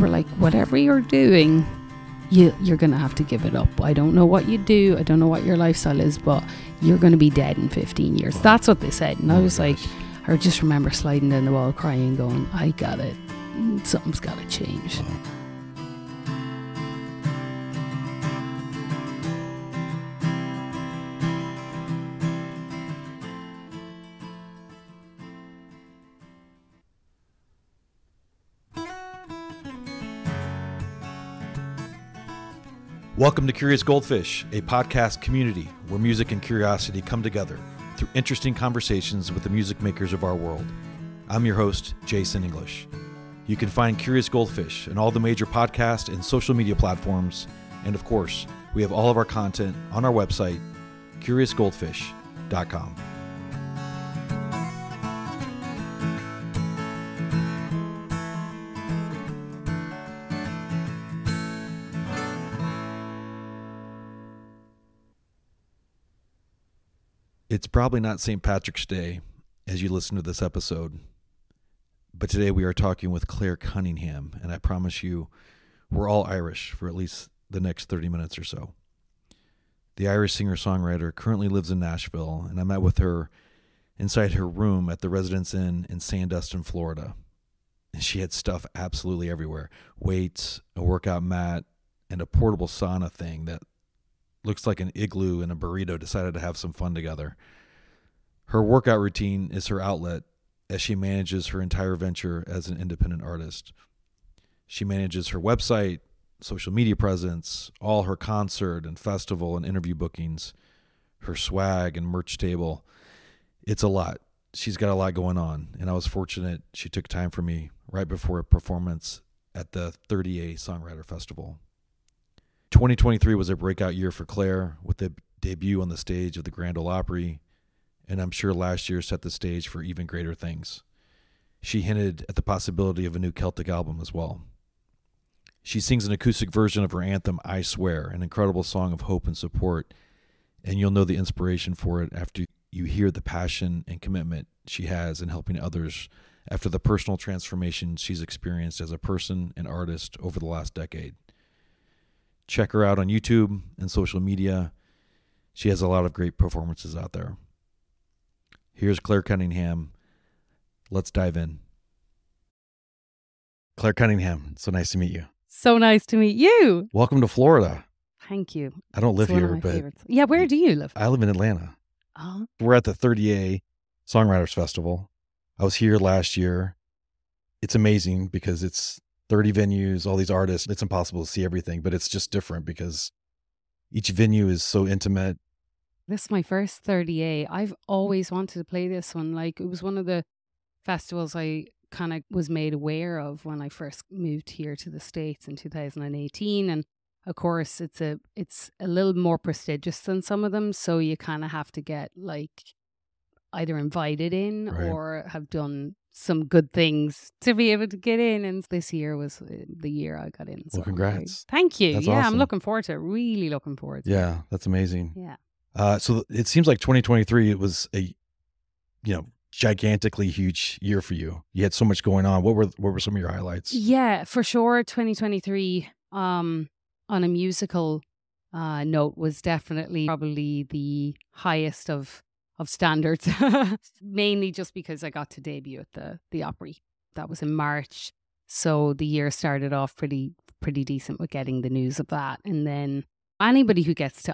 were like, whatever you're doing, you're going to have to give it up. I don't know what you do. I don't know what your lifestyle is, but you're going to be dead in 15 years. Wow. That's what they said. And I was like, I just remember sliding down the wall crying, going, I got it. Something's got to change. Wow. Welcome to Curious Goldfish, a podcast community where music and curiosity come together through interesting conversations with the music makers of our world. I'm your host, Jason English. You can find Curious Goldfish in all the major podcast and social media platforms. And of course, we have all of our content on our website, curiousgoldfish.com. It's probably not St. Patrick's Day as you listen to this episode, but today we are talking with Clare Cunningham, and I promise you we're all Irish for at least the next 30 minutes or so. The Irish singer-songwriter currently lives in Nashville, and I met with her inside her room at the Residence Inn in Sandustin, Florida. And she had stuff absolutely everywhere. Weights, a workout mat, and a portable sauna thing that looks like an igloo and a burrito decided to have some fun together. Her workout routine is her outlet as she manages her entire venture as an independent artist. She manages her website, social media presence, all her concert and festival and interview bookings, her swag and merch table. It's a lot. She's got a lot going on, and I was fortunate she took time for me right before a performance at the 30A Songwriter Festival. 2023 was a breakout year for Clare, with the debut on the stage of the Grand Ole Opry, and I'm sure last year set the stage for even greater things. She hinted at the possibility of a new Celtic album as well. She sings an acoustic version of her anthem, I Swear, an incredible song of hope and support, and you'll know the inspiration for it after you hear the passion and commitment she has in helping others after the personal transformation she's experienced as a person and artist over the last decade. Check her out on YouTube and social media. She has a lot of great performances out there. Here's Clare Cunningham. Let's dive in. Clare Cunningham, so nice to meet you. So nice to meet you. Welcome to Florida. Thank you. I don't live here, but... favorites. Yeah, where do you live? I live in Atlanta. Oh. We're at the 30A Songwriters Festival. I was here last year. It's amazing because it's 30 venues, all these artists. It's impossible to see everything, but it's just different because each venue is so intimate. This is my first 30A. I've always wanted to play this one. Like, it was one of the festivals I kind of was made aware of when I first moved here to the States in 2018. And of course, it's a little more prestigious than some of them. So you kind of have to get like either invited in or have done some good things to be able to get in, and this year was the year I got in. So well, congrats. Thank you. That's awesome. I'm looking forward to it. Really looking forward to it. Yeah, that's amazing. Yeah. So it seems like 2023, it was a, you know, gigantically huge year for you. You had so much going on. What were some of your highlights? Yeah, for sure. 2023 on a musical note was definitely probably the highest of standards, mainly just because I got to debut at the Opry. That was in March. So the year started off pretty decent with getting the news of that. And then anybody who gets to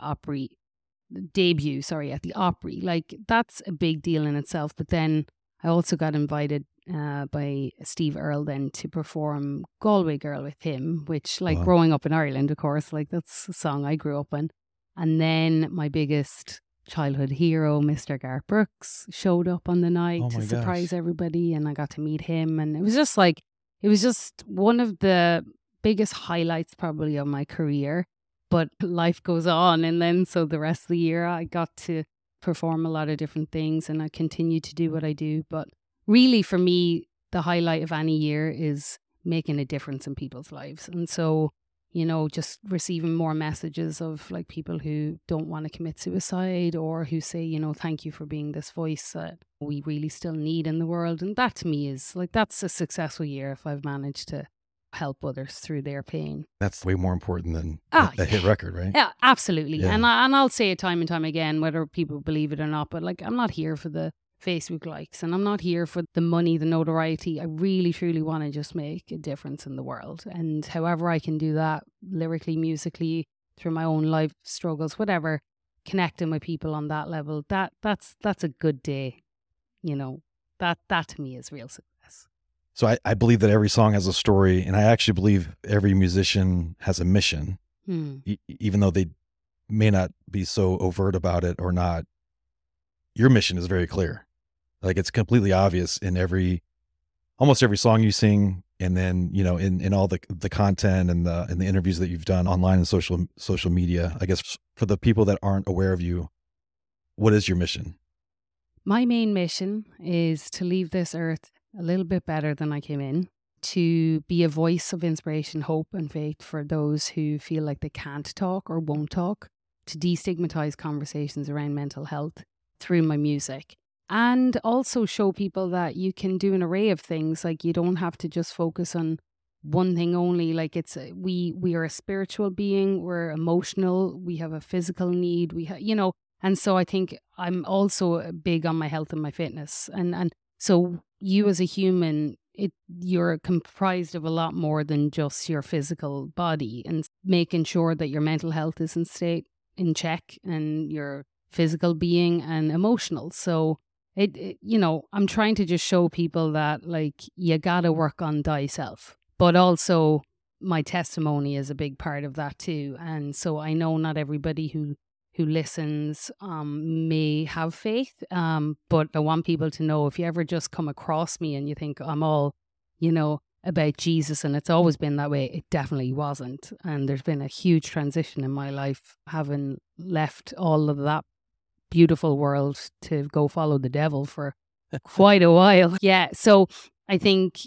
debut at the Opry, like that's a big deal in itself. But then I also got invited by Steve Earle then to perform Galway Girl with him, which like growing up in Ireland, of course, like that's a song I grew up in. And then my biggest childhood hero, Mr. Garth Brooks, showed up on the night to surprise everybody, and I got to meet him, and it was just one of the biggest highlights probably of my career. But life goes on, and then so the rest of the year I got to perform a lot of different things, and I continue to do what I do. But really for me, the highlight of any year is making a difference in people's lives. And so, you know, just receiving more messages of like people who don't want to commit suicide, or who say, you know, thank you for being this voice that we really still need in the world. And that to me is like, that's a successful year if I've managed to help others through their pain. That's way more important than a hit record, right? Yeah, absolutely. Yeah. And I'll say it time and time again, whether people believe it or not, but like, I'm not here for the Facebook likes, and I'm not here for the money, the notoriety. I really, truly want to just make a difference in the world. And however I can do that, lyrically, musically, through my own life struggles, whatever, connecting with people on that level, that's a good day. You know, that to me is real success. So I believe that every song has a story, and I actually believe every musician has a mission, even though they may not be so overt about it or not. Your mission is very clear. Like, it's completely obvious in almost every song you sing. And then, you know, in all the content and the interviews that you've done online and social media, I guess for the people that aren't aware of you, what is your mission? My main mission is to leave this earth a little bit better than I came in, to be a voice of inspiration, hope, and faith for those who feel like they can't talk or won't talk, to destigmatize conversations around mental health through my music, and also show people that you can do an array of things. Like, you don't have to just focus on one thing only. Like, we are a spiritual being, we're emotional, we have a physical need, and so I think I'm also big on my health and my fitness, and so you as a human, you're comprised of a lot more than just your physical body, and making sure that your mental health is in check, and your physical being and emotional. So I'm trying to just show people that, like, you gotta work on thyself, but also my testimony is a big part of that too. And so I know not everybody who listens may have faith, but I want people to know, if you ever just come across me and you think I'm all, you know, about Jesus and it's always been that way, it definitely wasn't. And there's been a huge transition in my life, having left all of that beautiful world to go follow the devil for quite a while. Yeah, so I think,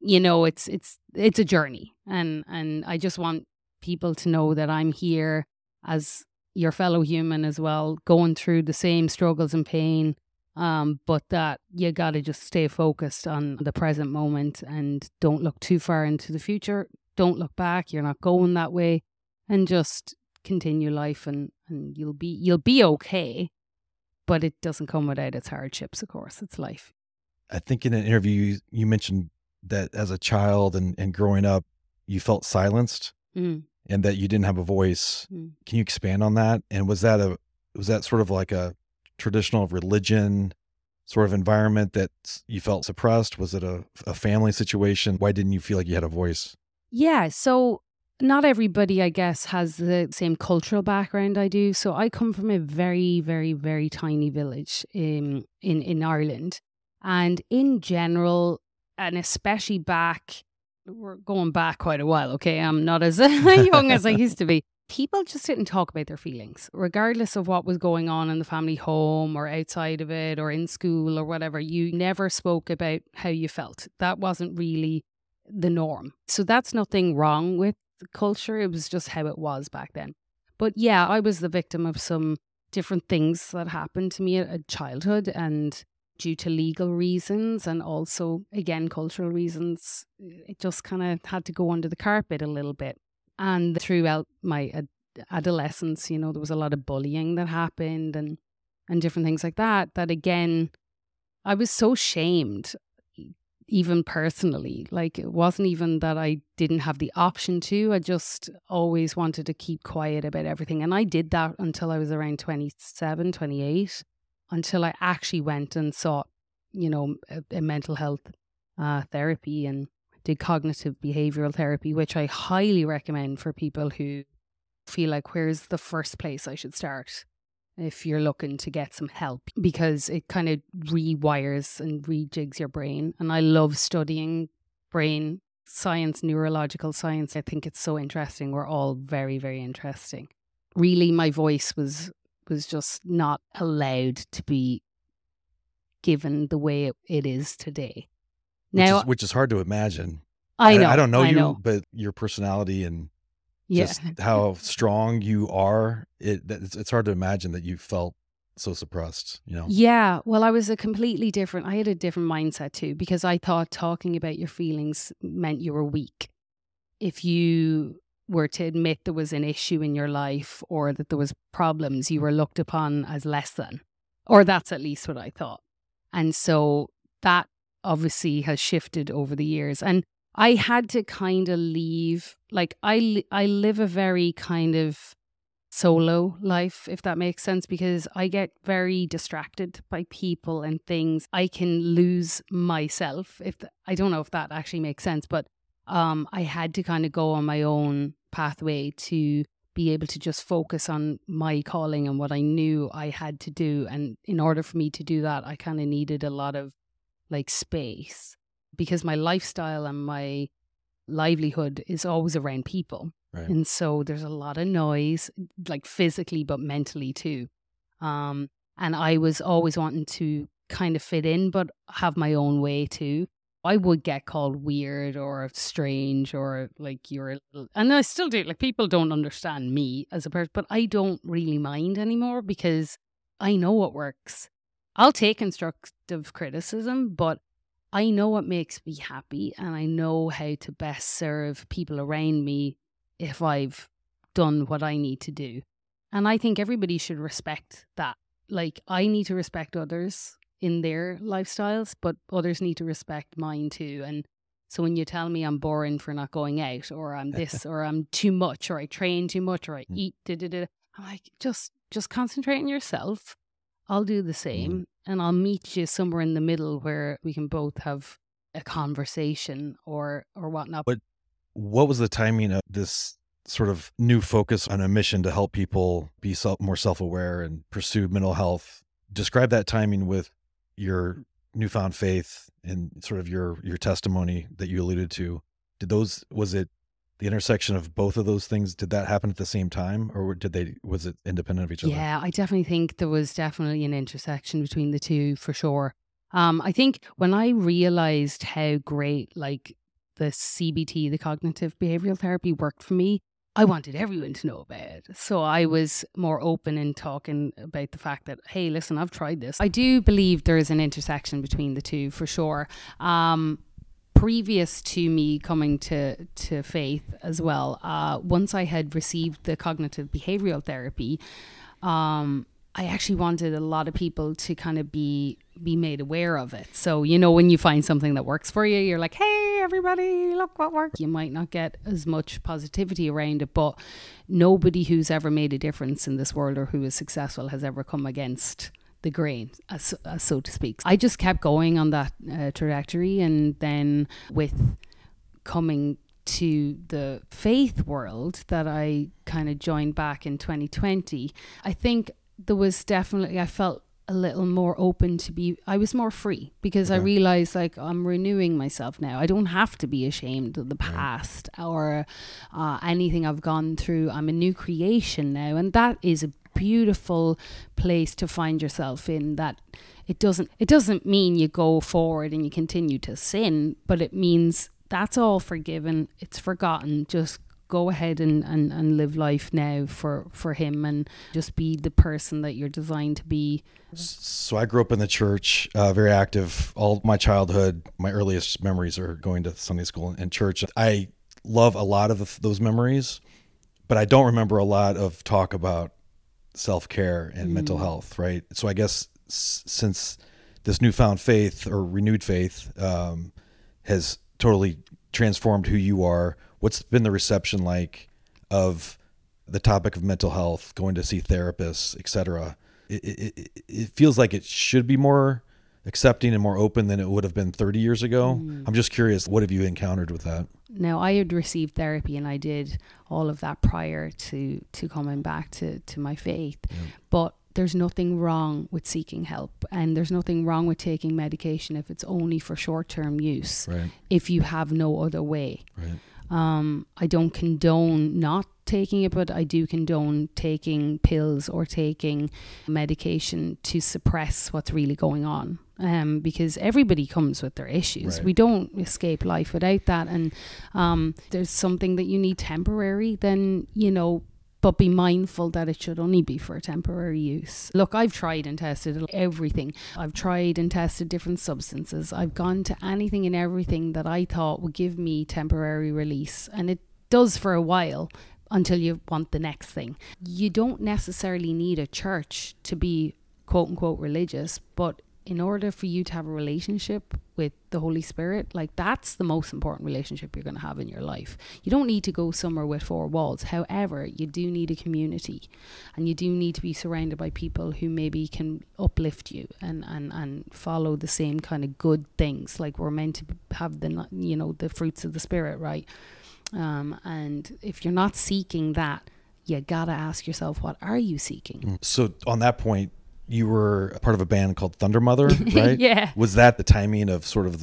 you know, it's a journey, and I just want people to know that I'm here as your fellow human as well, going through the same struggles and pain, but that you gotta just stay focused on the present moment and don't look too far into the future, don't look back, you're not going that way, and just continue life, and you'll be okay. But it doesn't come without its hardships, of course. It's life. I think in an interview you mentioned that as a child and growing up, you felt silenced and that you didn't have a voice. Can you expand on that? And was that sort of like a traditional religion sort of environment that you felt suppressed? Was it a family situation? Why didn't you feel like you had a voice? Yeah, so not everybody, I guess, has the same cultural background I do. So I come from a very, very, very tiny village in Ireland. And in general, and especially we're going back quite a while, okay? I'm not as young as I used to be. People just didn't talk about their feelings, regardless of what was going on in the family home or outside of it or in school or whatever. You never spoke about how you felt. That wasn't really the norm. So that's nothing wrong with culture. It was just how it was back then. But yeah, I was the victim of some different things that happened to me at childhood, and due to legal reasons and also, again, cultural reasons, it just kind of had to go under the carpet a little bit. And throughout my adolescence, you know, there was a lot of bullying that happened and different things like that, that again, I was so shamed, even personally. Like, it wasn't even that I didn't have the option to, I just always wanted to keep quiet about everything. And I did that until I was around 27, 28, until I actually went and sought, you know, a mental health therapy, and did cognitive behavioral therapy, which I highly recommend for people who feel like, where's the first place I should start if you're looking to get some help, because it kind of rewires and rejigs your brain. And I love studying brain science, neurological science. I think it's so interesting. We're all very, very interesting. Really, my voice was just not allowed to be given the way it is today. Now, which is hard to imagine. I know. I don't know, but your personality and just how strong you are, it's hard to imagine that you felt so suppressed, you know? Yeah. Well, I was I had a different mindset too, because I thought talking about your feelings meant you were weak. if you were to admit there was an issue in your life or that there was problems, you were looked upon as less than, or that's at least what I thought. And so that obviously has shifted over the years. And I had to kind of leave, like I live a very kind of solo life, if that makes sense, because I get very distracted by people and things. I can lose myself. I don't know if that actually makes sense, but I had to kind of go on my own pathway to be able to just focus on my calling and what I knew I had to do. And in order for me to do that, I kind of needed a lot of like space, because my lifestyle and my livelihood is always around people. Right. And so there's a lot of noise, like physically, but mentally too. And I was always wanting to kind of fit in, but have my own way too. I would get called weird or strange or like you're a little, and I still do, like people don't understand me as a person, but I don't really mind anymore because I know what works. I'll take constructive criticism, but I know what makes me happy and I know how to best serve people around me if I've done what I need to do. And I think everybody should respect that. Like I need to respect others in their lifestyles, but others need to respect mine too. And so when you tell me I'm boring for not going out, or I'm this, or I'm too much, or I train too much, or I eat, I'm like, just concentrate on yourself. I'll do the same. And I'll meet you somewhere in the middle where we can both have a conversation or whatnot. But what was the timing of this sort of new focus on a mission to help people be more self-aware and pursue mental health? Describe that timing with your newfound faith and sort of your testimony that you alluded to. Was it the intersection of both of those things? Did that happen at the same time, or was it independent of each other? Yeah, I definitely think there was definitely an intersection between the two for sure. I think when I realized how great like the CBT, the cognitive behavioral therapy, worked for me, I wanted everyone to know about it. So I was more open in talking about the fact that, hey, listen, I've tried this. I do believe there is an intersection between the two for sure. Previous to me coming to faith as well, once I had received the cognitive behavioral therapy, I actually wanted a lot of people to kind of be made aware of it. So, you know, when you find something that works for you, you're like, hey, everybody, look what worked. You might not get as much positivity around it, but nobody who's ever made a difference in this world or who is successful has ever come against the grain, as so to speak. I just kept going on that trajectory, and then with coming to the faith world that I kind of joined back in 2020, I think there was definitely, I felt a little more open I was more free, because I realized like I'm renewing myself now. I don't have to be ashamed of the past or anything I've gone through. I'm a new creation now, and that is a beautiful place to find yourself in, that it doesn't mean you go forward and you continue to sin, but it means that's all forgiven, it's forgotten. Just go ahead and live life now for him, and just be the person that you're designed to be. So I grew up in the church, very active all my childhood. My earliest memories are going to Sunday school and church. I love a lot of those memories, but I don't remember a lot of talk about self-care and mental health, right? So I guess since this newfound faith or renewed faith has totally transformed who you are, what's been the reception like of the topic of mental health, going to see therapists, etc.? It feels like it should be more accepting and more open than it would have been 30 years ago. I'm just curious, what have you encountered with that? Now, I had received therapy and I did all of that prior to coming back to my faith. But there's nothing wrong with seeking help, and there's nothing wrong with taking medication if it's only for short-term use, if you have no other way. I don't condone not taking it, but I do condone taking pills or taking medication to suppress what's really going on. Because everybody comes with their issues. We don't escape life without that. And there's something that you need temporary, then, you know, but be mindful that it should only be for temporary use. Look, I've tried and tested everything. I've tried and tested different substances. I've gone to anything and everything that I thought would give me temporary release, and it does for a while until you want the next thing. You don't necessarily need a church to be quote unquote religious, but in order for you to have a relationship with the Holy Spirit, like that's the most important relationship you're going to have in your life. You don't need to go somewhere with four walls. However, you do need a community, and you do need to be surrounded by people who maybe can uplift you and follow the same kind of good things. Like we're meant to have the, you know, the fruits of the Spirit, right? And if you're not seeking that, you gotta ask yourself, what are you seeking? So on that point, you were part of a band called Thundermother, right? Yeah. Was that the timing of sort of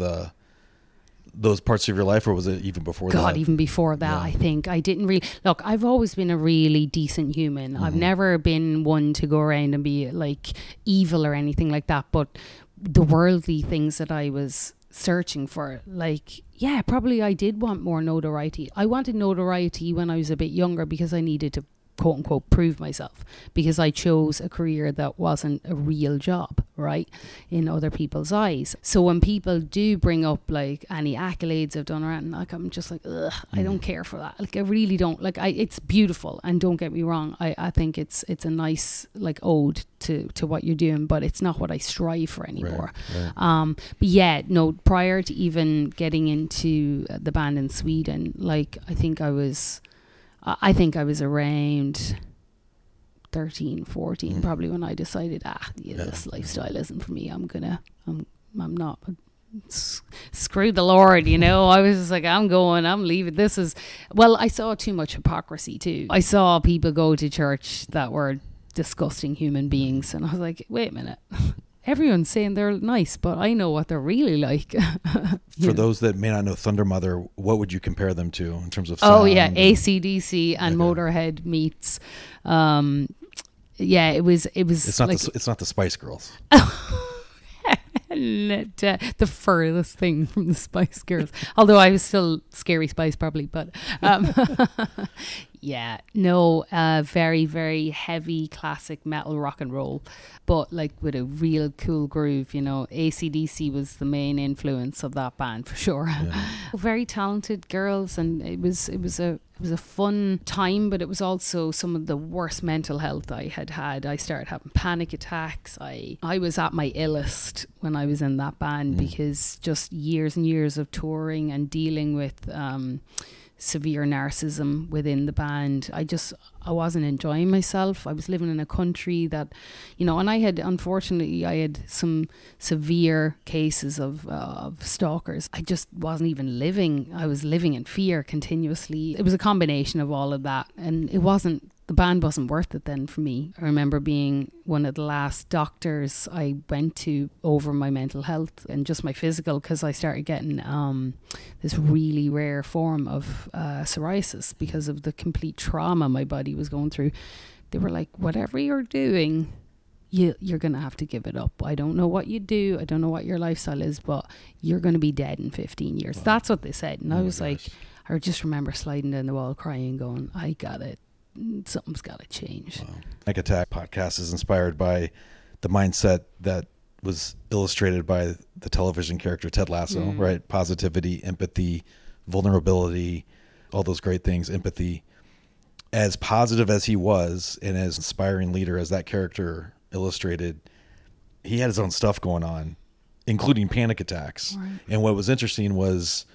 those parts of your life, or was it even before that? God, even before that, yeah. I think. I didn't really... Look, I've always been a really decent human. Mm-hmm. I've never been one to go around and be, like, evil or anything like that. But the worldly things that I was searching for, like... Yeah, probably I did want more notoriety. I wanted notoriety when I was a bit younger because I needed to quote unquote prove myself, because I chose a career that wasn't a real job, right, in other people's eyes. So when people do bring up like any accolades I've done around, like I'm just like, ugh, I don't care for that. Like I really don't. Like it's beautiful, and don't get me wrong, I think it's a nice like ode to what you're doing, but it's not what I strive for anymore. Right. But yeah, no, prior to even getting into the band in Sweden, like I think I was around 13, 14, probably, when I decided, this lifestyle isn't for me. I'm not. Screw the Lord, you know. I was just like, I'm leaving. I saw too much hypocrisy too. I saw people go to church that were disgusting human beings, and I was like, wait a minute. Everyone's saying they're nice, but I know what they're really like. For those that may not know Thundermother, what would you compare them to in terms of sound? Oh, yeah, AC/DC and Motorhead meets... It was... It's not the Spice Girls. The furthest thing from the Spice Girls. Although I was still Scary Spice, probably, but... very, very heavy classic metal rock and roll, but like with a real cool groove, you know. AC/DC was the main influence of that band for sure. Yeah. Very talented girls, and it was a fun time, but it was also some of the worst mental health I had had. I started having panic attacks. I was at my illest when I was in that band because just years and years of touring and dealing with severe narcissism within the band. I wasn't enjoying myself. I was living in a country that, you know, and I had some severe cases of stalkers. I just wasn't even living. I was living in fear continuously. It was a combination of all of that, and the band wasn't worth it then for me. I remember being one of the last doctors I went to over my mental health and just my physical, because I started getting this really rare form of psoriasis because of the complete trauma my body was going through. They were like, whatever you're doing, you're going to have to give it up. I don't know what you do. I don't know what your lifestyle is, but you're going to be dead in 15 years. Wow. That's what they said. And I was like, I just remember sliding down the wall crying, going, I got it. Something's got to change. Wow. Panic Attack podcast is inspired by the mindset that was illustrated by the television character Ted Lasso, right? Positivity, empathy, vulnerability, all those great things. Empathy. As positive as he was and as inspiring leader as that character illustrated, he had his own stuff going on, including panic attacks. Right. And what was interesting was,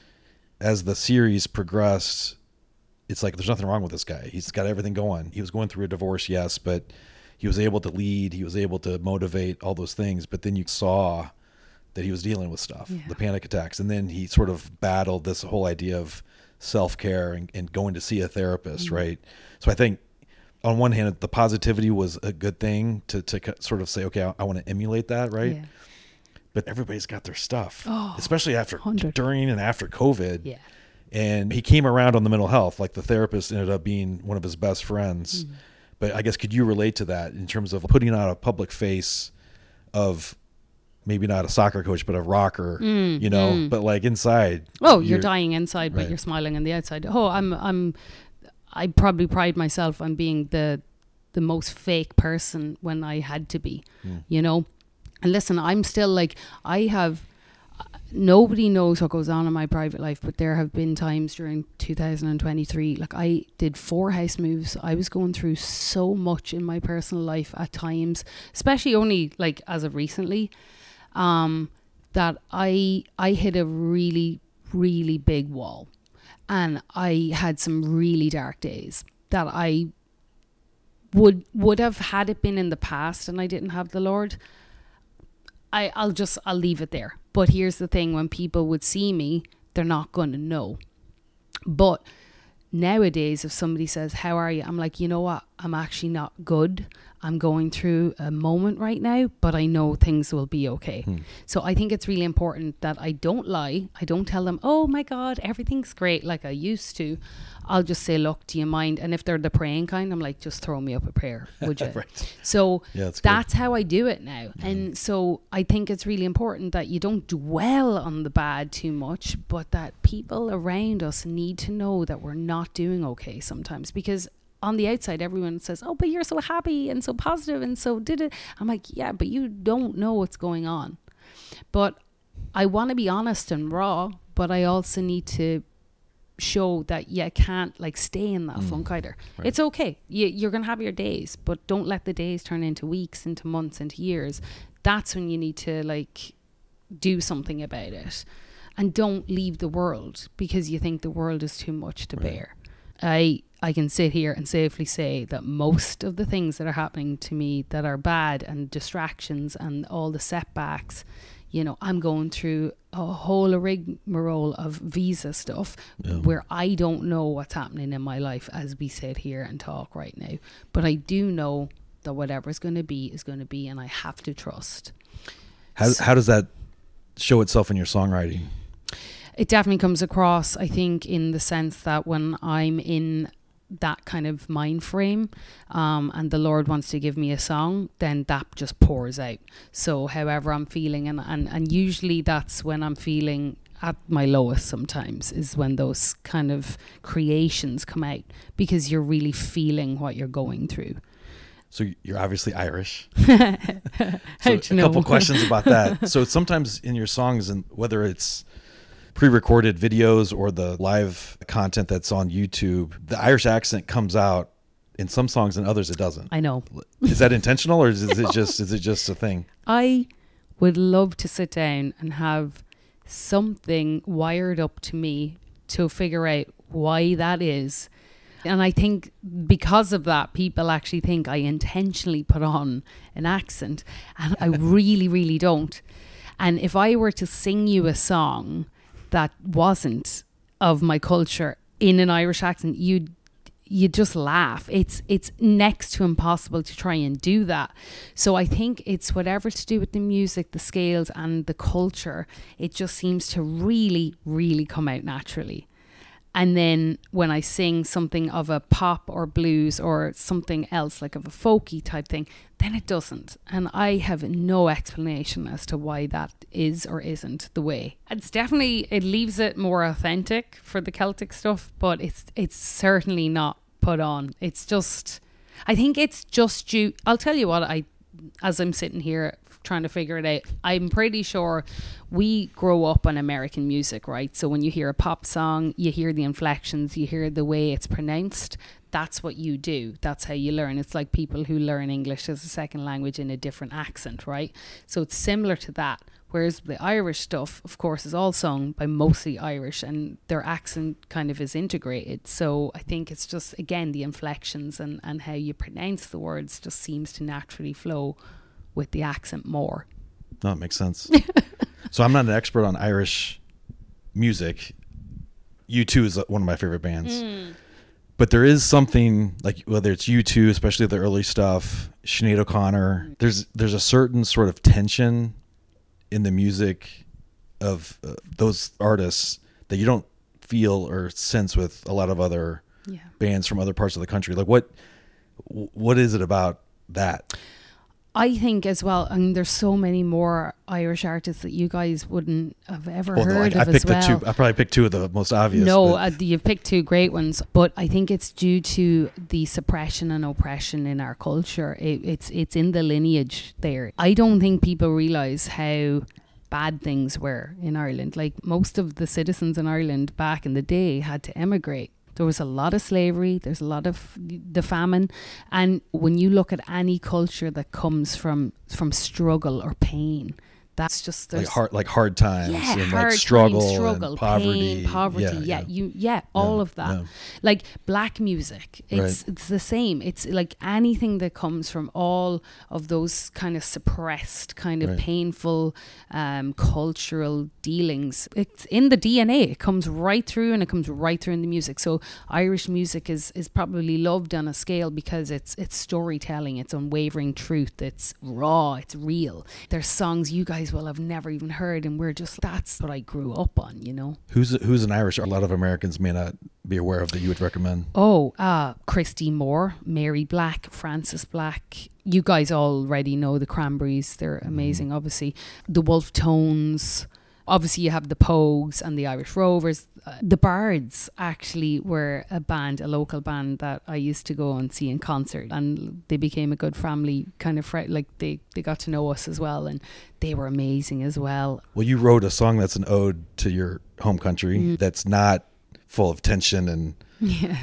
as the series progressed, it's like, there's nothing wrong with this guy. He's got everything going. He was going through a divorce, yes, but he was able to lead. He was able to motivate, all those things. But then you saw that he was dealing with stuff, the panic attacks. And then he sort of battled this whole idea of self-care and going to see a therapist, right? So I think on one hand, the positivity was a good thing to sort of say, okay, I want to emulate that, right? Yeah. But everybody's got their stuff, especially after, 100. During and after COVID. Yeah. And he came around on the mental health. Like the therapist ended up being one of his best friends. Mm. But I guess, could you relate to that in terms of putting out a public face of maybe not a soccer coach, but a rocker, you know, but like inside. Oh, you're dying inside, right. But you're smiling on the outside. Oh, I probably pride myself on being the most fake person when I had to be, you know. And listen, I'm still like, nobody knows what goes on in my private life, but there have been times during 2023, like I did 4 house moves. I was going through so much in my personal life at times, especially only like as of recently, that I hit a really, really big wall, and I had some really dark days that I would have had it been in the past and I didn't have the Lord. I'll leave it there. But here's the thing, when people would see me, they're not going to know. But nowadays, if somebody says, how are you? I'm like, you know what? I'm actually not good. I'm going through a moment right now, but I know things will be okay. So I think it's really important that I don't lie. I don't tell them, oh my God, everything's great like I used to. I'll just say, look, do you mind? And if they're the praying kind, I'm like, just throw me up a prayer, would you? Right. So yeah, that's how I do it now. Mm-hmm. And so I think it's really important that you don't dwell on the bad too much, but that people around us need to know that we're not doing okay sometimes, because on the outside, everyone says, oh, but you're so happy and so positive and so did it. I'm like, yeah, but you don't know what's going on. But I want to be honest and raw, but I also need to show that you can't like stay in that funk either. Right. It's okay. You're going to have your days, but don't let the days turn into weeks, into months, into years. That's when you need to like do something about it, and don't leave the world because you think the world is too much to bear. I can sit here and safely say that most of the things that are happening to me that are bad and distractions and all the setbacks, you know, I'm going through a whole rigmarole of visa stuff where I don't know what's happening in my life as we sit here and talk right now. But I do know that whatever is going to be, and I have to trust. How does that show itself in your songwriting? It definitely comes across, I think, in the sense that when I'm in that kind of mind frame and the Lord wants to give me a song, then that just pours out. So however I'm feeling, and usually that's when I'm feeling at my lowest sometimes, is when those kind of creations come out, because you're really feeling what you're going through. So you're obviously Irish. Couple questions about that. So sometimes in your songs, and whether it's pre-recorded videos or the live content that's on YouTube, the Irish accent comes out in some songs and others it doesn't. I know. Is that intentional, or is it just a thing? I would love to sit down and have something wired up to me to figure out why that is. And I think because of that, people actually think I intentionally put on an accent, and I really, really don't. And if I were to sing you a song that wasn't of my culture in an Irish accent, you just laugh. It's next to impossible to try and do that. So I think it's whatever to do with the music, the scales and the culture, it just seems to really, really come out naturally. And then when I sing something of a pop or blues or something else, like of a folky type thing, then it doesn't. And I have no explanation as to why that is or isn't the way. It's definitely, it leaves it more authentic for the Celtic stuff, but it's certainly not put on. It's just, I think it's just due, I'll tell you what, as I'm sitting here trying to figure it out, I'm pretty sure we grow up on American music, right? So when you hear a pop song, you hear the inflections, you hear the way it's pronounced. That's what you do. That's how you learn. It's like people who learn English as a second language in a different accent, right? So it's similar to that. Whereas the Irish stuff, of course, is all sung by mostly Irish, and their accent kind of is integrated. So I think it's just, again, the inflections and how you pronounce the words just seems to naturally flow with the accent more. No, it makes sense. So I'm not an expert on Irish music. U2 is one of my favorite bands. But there is something, like whether it's U2, especially the early stuff, Sinead O'Connor, there's a certain sort of tension in the music of those artists that you don't feel or sense with a lot of other bands from other parts of the country. Like what is it about that? I think as well, and there's so many more Irish artists that you guys wouldn't have ever heard of as well. I probably picked two of the most obvious. No, you've picked two great ones, but I think it's due to the suppression and oppression in our culture. It's in the lineage there. I don't think people realize how bad things were in Ireland. Like, most of the citizens in Ireland back in the day had to emigrate. There was a lot of slavery, there's a lot of the famine, and when you look at any culture that comes from struggle or pain, that's just there's like hard times, yeah, and hard like struggle and poverty, all of that. Yeah. Like black music, it's the same. It's like anything that comes from all of those kind of suppressed, kind of painful cultural dealings. It's in the DNA. It comes right through, and it comes right through in the music. So Irish music is probably loved on a scale because it's storytelling, it's unwavering truth, it's raw, it's real. There's songs you guys well I've never even heard, and we're just, that's what I grew up on, you know. Who's an Irish a lot of Americans may not be aware of that you would recommend? Christy Moore, Mary Black, Frances Black. You guys already know the Cranberries, they're amazing. Obviously the Wolf Tones, obviously you have the Pogues and the Irish Rovers. The Bards actually were a local band that I used to go and see in concert, and they became a good family kind of friend. Like they got to know us as well, and they were amazing as well. Well, you wrote a song that's an ode to your home country, that's not full of tension and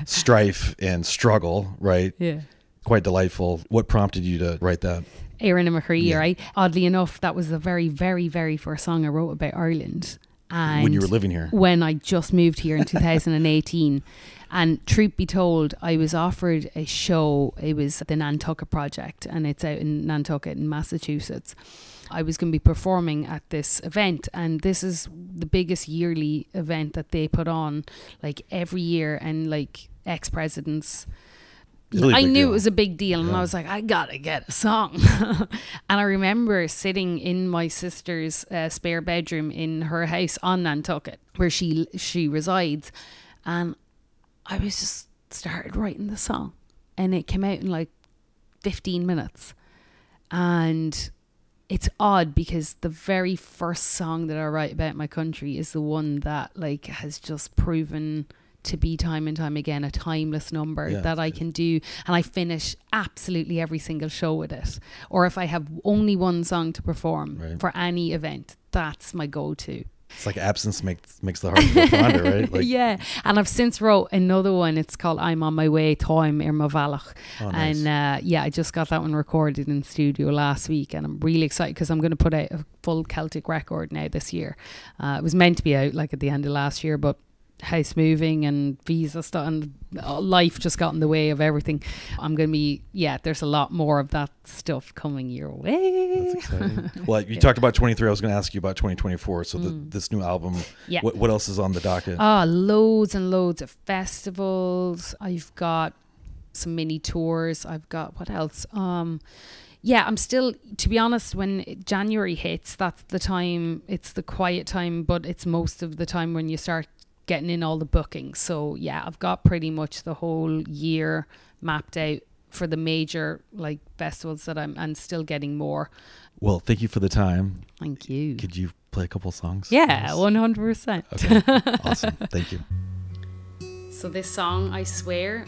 strife and struggle, right? Yeah. Quite delightful. What prompted you to write that? Erin and McCree, right? Oddly enough, that was the very, very, very first song I wrote about Ireland. And when you were living here? When I just moved here in 2018. And truth be told, I was offered a show. It was the Nantucket Project, and it's out in Nantucket in Massachusetts. I was going to be performing at this event, and this is the biggest yearly event that they put on, like every year, and like ex-presidents... Really I knew deal. It was a big deal, and I was like, I gotta get a song. And I remember sitting in my sister's spare bedroom in her house on Nantucket, where she resides, and I was just started writing the song, and it came out in like 15 minutes. And it's odd because the very first song that I write about my country is the one that like has just proven to be time and time again a timeless number that I can do, and I finish absolutely every single show with it. Or if I have only one song to perform for any event, that's my go-to. It's like absence makes the heart go fonder, right? Like, and I've since wrote another one. It's called "I'm on my way." Time ir Mavallach, and I just got that one recorded in studio last week, and I'm really excited because I'm going to put out a full Celtic record now this year. It was meant to be out like at the end of last year, but house moving and visa stuff and life just got in the way of everything. I'm going to be, there's a lot more of that stuff coming your way. That's exciting. Well, you talked about 23. I was going to ask you about 2024. So this new album, what else is on the docket? Loads and loads of festivals. I've got some mini tours. I've got, what else? I'm still, to be honest, when January hits, that's the time, it's the quiet time, but it's most of the time when you start getting in all the bookings. So I've got pretty much the whole year mapped out for the major like festivals that I'm, and still getting more. Well, thank you for the time. Thank you. Could you play a couple songs? 100%. Okay. Awesome. Thank you. So this song, I swear,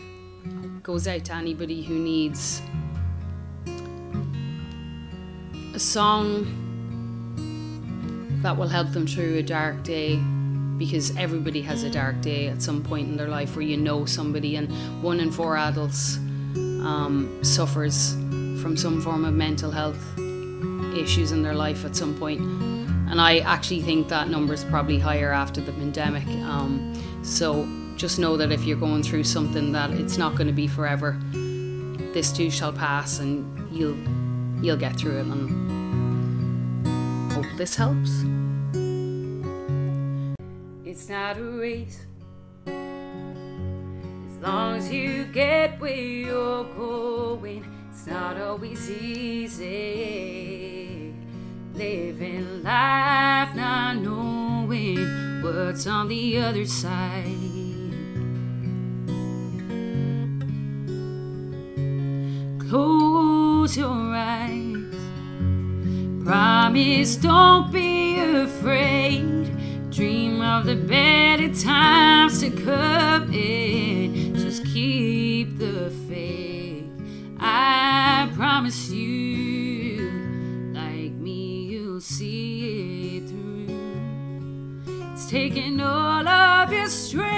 goes out to anybody who needs a song that will help them through a dark day. Because everybody has a dark day at some point in their life where you know somebody, and 1 in 4 adults suffers from some form of mental health issues in their life at some point. And I actually think that number is probably higher after the pandemic. So just know that if you're going through something, that it's not going to be forever. This too shall pass, and you'll get through it, and hope this helps. It's not a race, as long as you get where you're going. It's not always easy, living life not knowing what's on the other side. Close your eyes, promise don't be afraid. Dream of the better times to come in. Just keep the faith. I promise you, like me, you'll see it through. taking all of your strength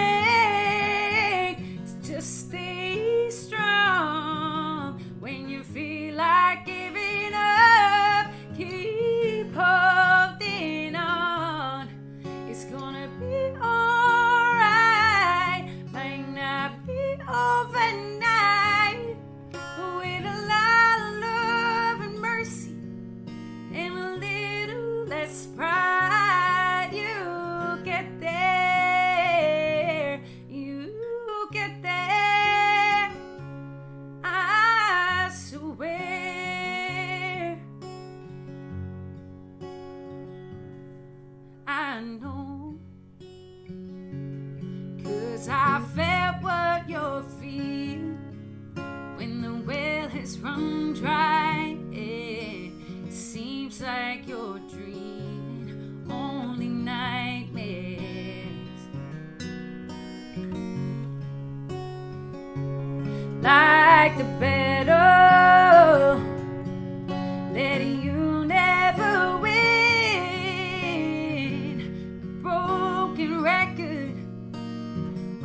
to stay strong. When you feel like giving up, keep holding on. It's gonna be alright, might not be overnight, but with a lot of love and mercy and a little less pride, I felt what you're feeling when the well has run dry. Yeah, it seems like you're dreaming only nightmares. Like the battle that you never win, a broken record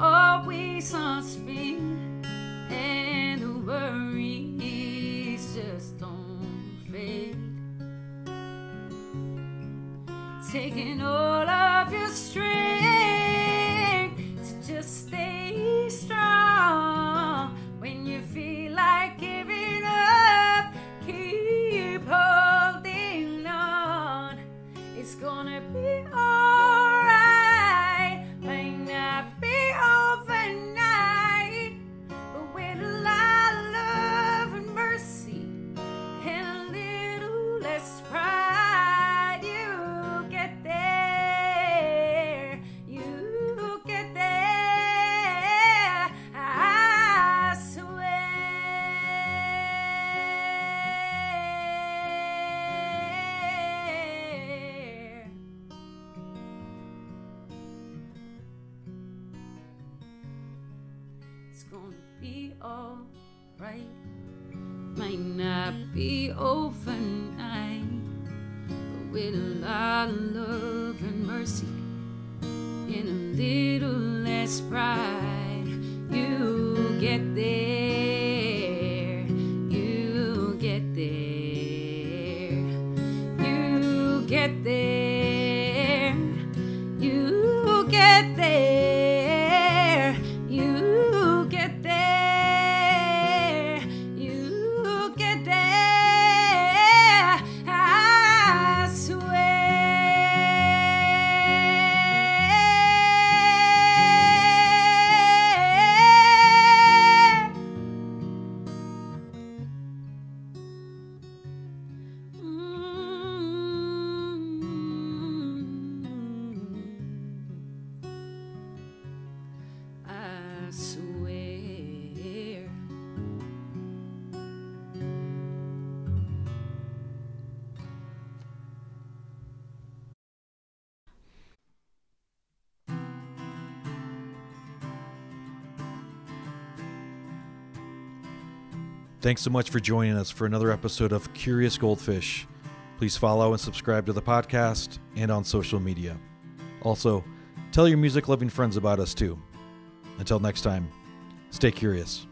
always on spin, and the worries just don't fade. Taking all of your strength to just stay strong. When you feel like giving up, keep holding on. It's gonna be alright, might not be overnight, but with a lot of love and mercy and a little less pride, you get there, you get there, I swear. Gonna be all right, might not be overnight, but with a lot of love and mercy and a little less pride, you get there, you get there, you get there, you get there. Thanks so much for joining us for another episode of Curious Goldfish. Please follow and subscribe to the podcast and on social media. Also, tell your music-loving friends about us too. Until next time, stay curious.